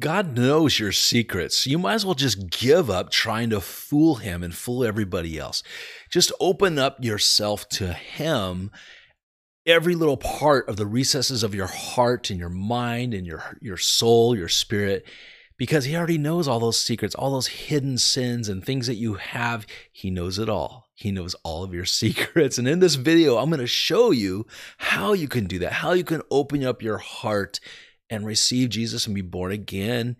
God knows your secrets. You might as well just give up trying to fool him and fool everybody else. Just open up yourself to him. Every little part of the recesses of your heart and your mind and your soul, your spirit, because he already knows all those secrets, all those hidden sins and things that you have. He knows it all. He knows all of your secrets. And in this video, I'm going to show you how you can do that, how you can open up your heart and receive Jesus and be born again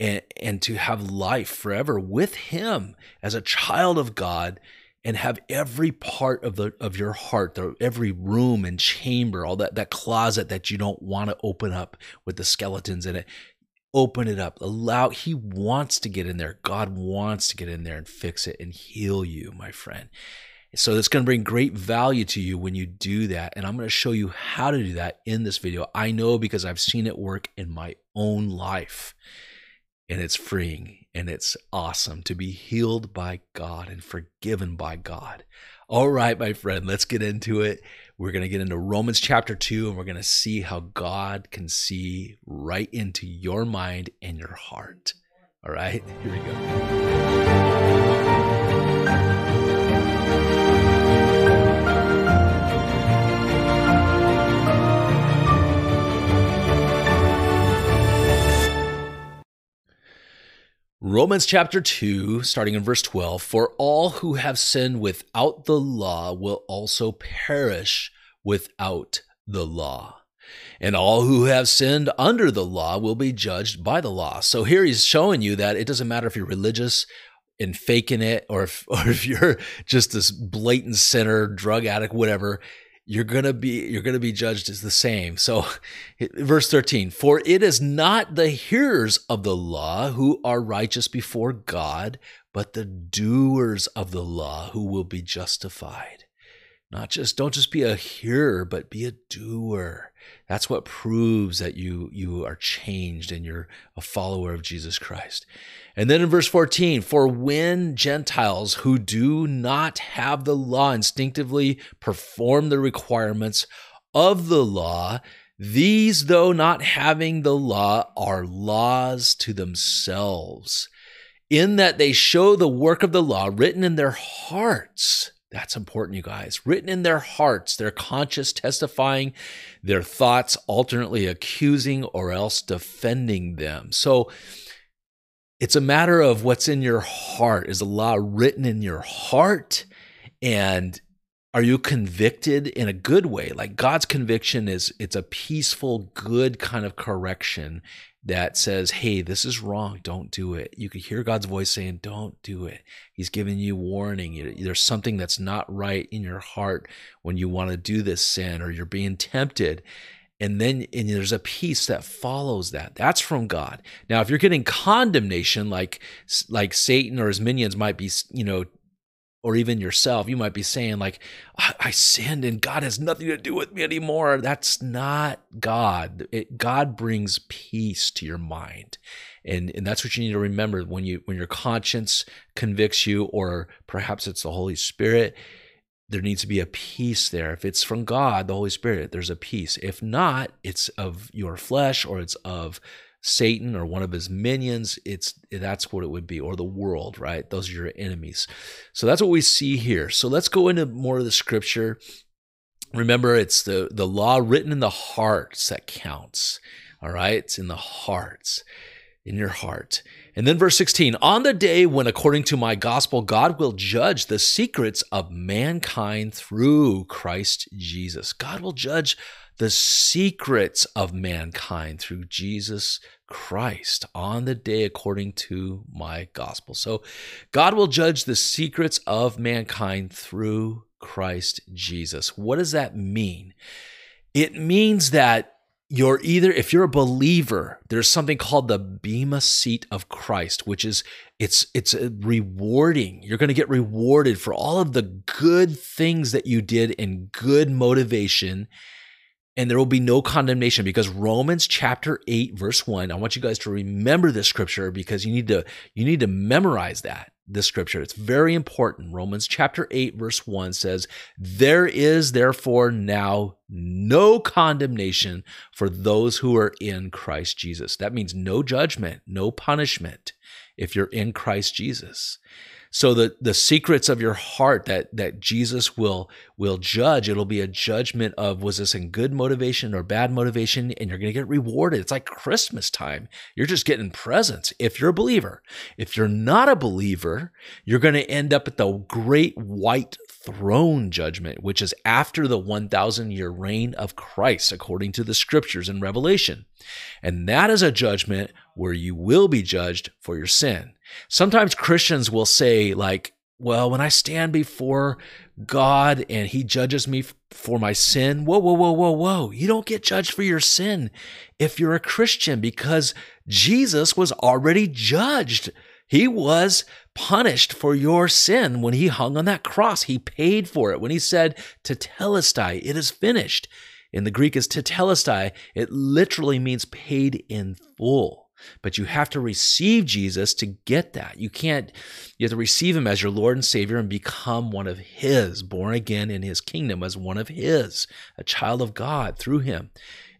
and to have life forever with him as a child of God, and have every part of your heart, every room and chamber, all that closet that you don't want to open up with the skeletons in it, open it up. Allow, he wants to get in there. God wants to get in there and fix it and heal you, my friend. So it's going to bring great value to you when you do that. And I'm going to show you how to do that in this video. I know because I've seen it work in my own life. And it's freeing, and it's awesome to be healed by God and forgiven by God. All right, my friend, let's get into it. We're going to get into Romans chapter 2, and we're going to see how God can see right into your mind and your heart. All right, here we go. Romans chapter 2, starting in verse 12, "For all who have sinned without the law will also perish without the law. And all who have sinned under the law will be judged by the law." So here he's showing you that it doesn't matter if you're religious and faking it, or if you're just this blatant sinner, drug addict, whatever, you're going to be judged as the same. So verse 13, "For it is not the hearers of the law who are righteous before God, but the doers of the law who will be justified." Don't just be a hearer, but be a doer. That's what proves that you are changed and you're a follower of Jesus Christ. And then in verse 14, "For when Gentiles who do not have the law instinctively perform the requirements of the law, these, though not having the law, are laws to themselves, in that they show the work of the law written in their hearts." That's important, you guys. Written in their hearts, their conscience testifying, their thoughts alternately accusing or else defending them. So it's a matter of what's in your heart. Is the law written in your heart? And are you convicted in a good way? Like God's conviction is, it's a peaceful, good kind of correction that says, hey, this is wrong, don't do it. You can hear God's voice saying, don't do it. He's giving you warning. There's something that's not right in your heart when you want to do this sin or you're being tempted. And there's a peace that follows that. That's from God. Now, if you're getting condemnation, like Satan or his minions might be, or even yourself, you might be saying like, I sinned and God has nothing to do with me anymore. That's not God. God brings peace to your mind. And that's what you need to remember when your conscience convicts you, or perhaps it's the Holy Spirit, there needs to be a peace there. If it's from God, the Holy Spirit, there's a peace. If not, it's of your flesh, or it's of Satan or one of his minions, that's what it would be, or the world, right? Those are your enemies. So that's what we see here. So let's go into more of the scripture. Remember, it's the law written in the hearts that counts, all right? It's in the hearts, in your heart. And then verse 16, "On the day when, according to my gospel, God will judge the secrets of mankind through Christ Jesus." God will judge the secrets of mankind through Jesus Christ on the day according to my gospel. So God will judge the secrets of mankind through Christ Jesus. What does that mean? It means that if you're a believer, there's something called the Bema seat of Christ, which is, it's rewarding. You're going to get rewarded for all of the good things that you did in good motivation. And there will be no condemnation, because Romans chapter 8, verse 1, I want you guys to remember this scripture, because you need to memorize that. this scripture. It's very important. Romans chapter 8, verse 1 says, "There is therefore now no condemnation for those who are in Christ Jesus." That means no judgment, no punishment if you're in Christ Jesus. So the secrets of your heart that Jesus will judge, it'll be a judgment of, was this in good motivation or bad motivation? And you're going to get rewarded. It's like Christmas time. You're just getting presents if you're a believer. If you're not a believer, you're going to end up at the great white throne judgment, which is after the 1,000-year reign of Christ, according to the scriptures in Revelation. And that is a judgment where you will be judged for your sin. Sometimes Christians will say, like, well, when I stand before God and he judges me for my sin, whoa. You don't get judged for your sin if you're a Christian, because Jesus was already judged. He was punished for your sin when he hung on that cross. He paid for it. When he said, "Tetelestai," it is finished. In the Greek is "tetelestai." It literally means paid in full. But you have to receive Jesus to get that. You have to receive him as your Lord and Savior and become one of his, born again in his kingdom as one of his, a child of God through him.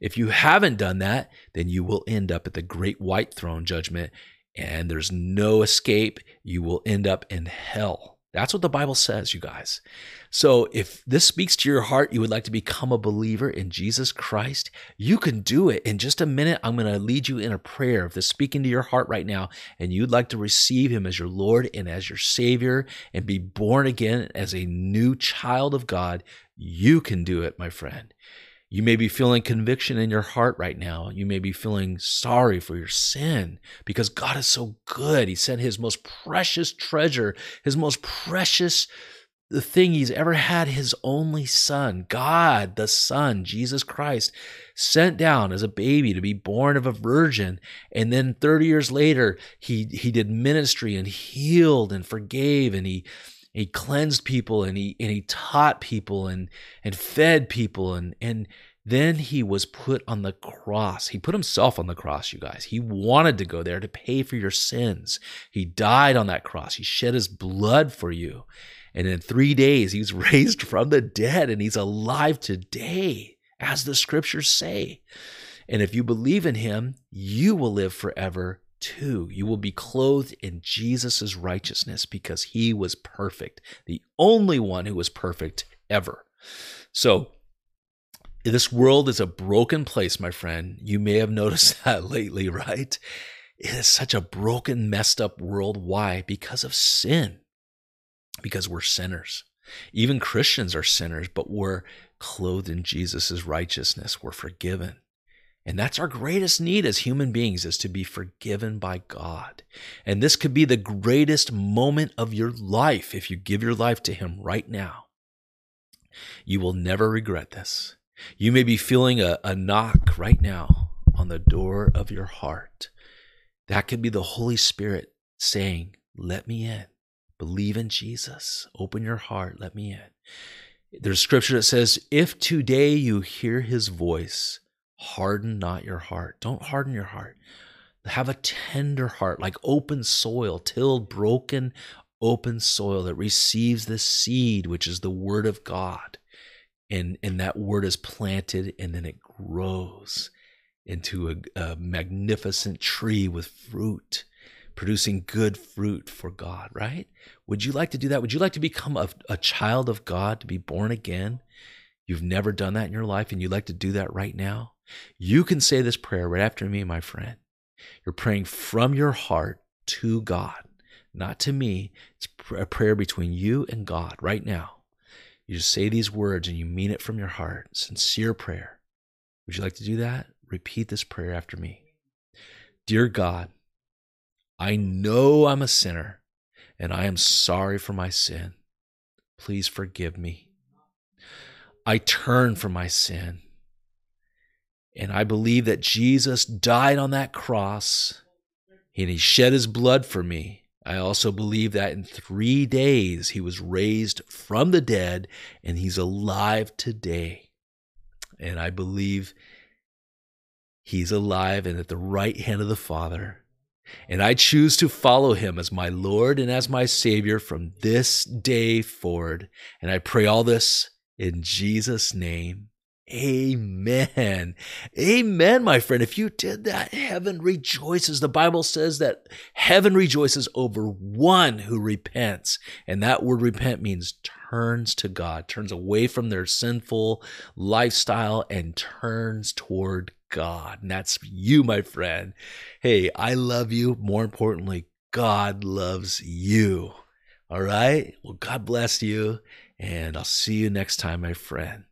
If you haven't done that, then you will end up at the great white throne judgment, and there's no escape. You will end up in hell. That's what the Bible says, you guys. So if this speaks to your heart, you would like to become a believer in Jesus Christ, you can do it. In just a minute, I'm going to lead you in a prayer. If this is speaking to your heart right now and you'd like to receive him as your Lord and as your Savior and be born again as a new child of God, you can do it, my friend. You may be feeling conviction in your heart right now. You may be feeling sorry for your sin because God is so good. He sent his most precious treasure, his most precious the thing he's ever had, his only son, God the Son, Jesus Christ, sent down as a baby to be born of a virgin. And then 30 years later, he did ministry and healed and forgave, and he cleansed people, and he taught people, and fed people, and then he was put on the cross. He put himself on the cross, you guys. He wanted to go there to pay for your sins. He died on that cross. He shed his blood for you. And in 3 days, he was raised from the dead, and he's alive today, as the scriptures say. And if you believe in him, you will live forever. Two, you will be clothed in Jesus' righteousness because he was perfect, the only one who was perfect ever. So this world is a broken place, my friend. You may have noticed that lately, right? It is such a broken, messed up world. Why? Because of sin. Because we're sinners. Even Christians are sinners, but we're clothed in Jesus' righteousness. We're forgiven. And that's our greatest need as human beings, is to be forgiven by God. And this could be the greatest moment of your life if you give your life to him right now. You will never regret this. You may be feeling a knock right now on the door of your heart. That could be the Holy Spirit saying, "Let me in. Believe in Jesus. Open your heart. Let me in." There's scripture that says, "If today you hear his voice, harden not your heart." Don't harden your heart. Have a tender heart, like open soil, tilled, broken, open soil that receives the seed, which is the word of God. And that word is planted, and then it grows into a magnificent tree with fruit, producing good fruit for God, right? Would you like to do that? Would you like to become a child of God, to be born again? You've never done that in your life, and you'd like to do that right now? You can say this prayer right after me, my friend. You're praying from your heart to God, not to me. It's a prayer between you and God right now. You just say these words, and you mean it from your heart. Sincere prayer. Would you like to do that? Repeat this prayer after me. Dear God, I know I'm a sinner, and I am sorry for my sin. Please forgive me. I turn from my sin, and I believe that Jesus died on that cross, and he shed his blood for me. I also believe that in 3 days he was raised from the dead, and he's alive today. And I believe he's alive and at the right hand of the Father, and I choose to follow him as my Lord and as my Savior from this day forward. And I pray all this in Jesus' name. Amen. Amen, my friend. If you did that, heaven rejoices. The Bible says that heaven rejoices over one who repents. And that word repent means turns to God, turns away from their sinful lifestyle and turns toward God. And that's you, my friend. Hey, I love you. More importantly, God loves you. All right? Well, God bless you. And I'll see you next time, my friend.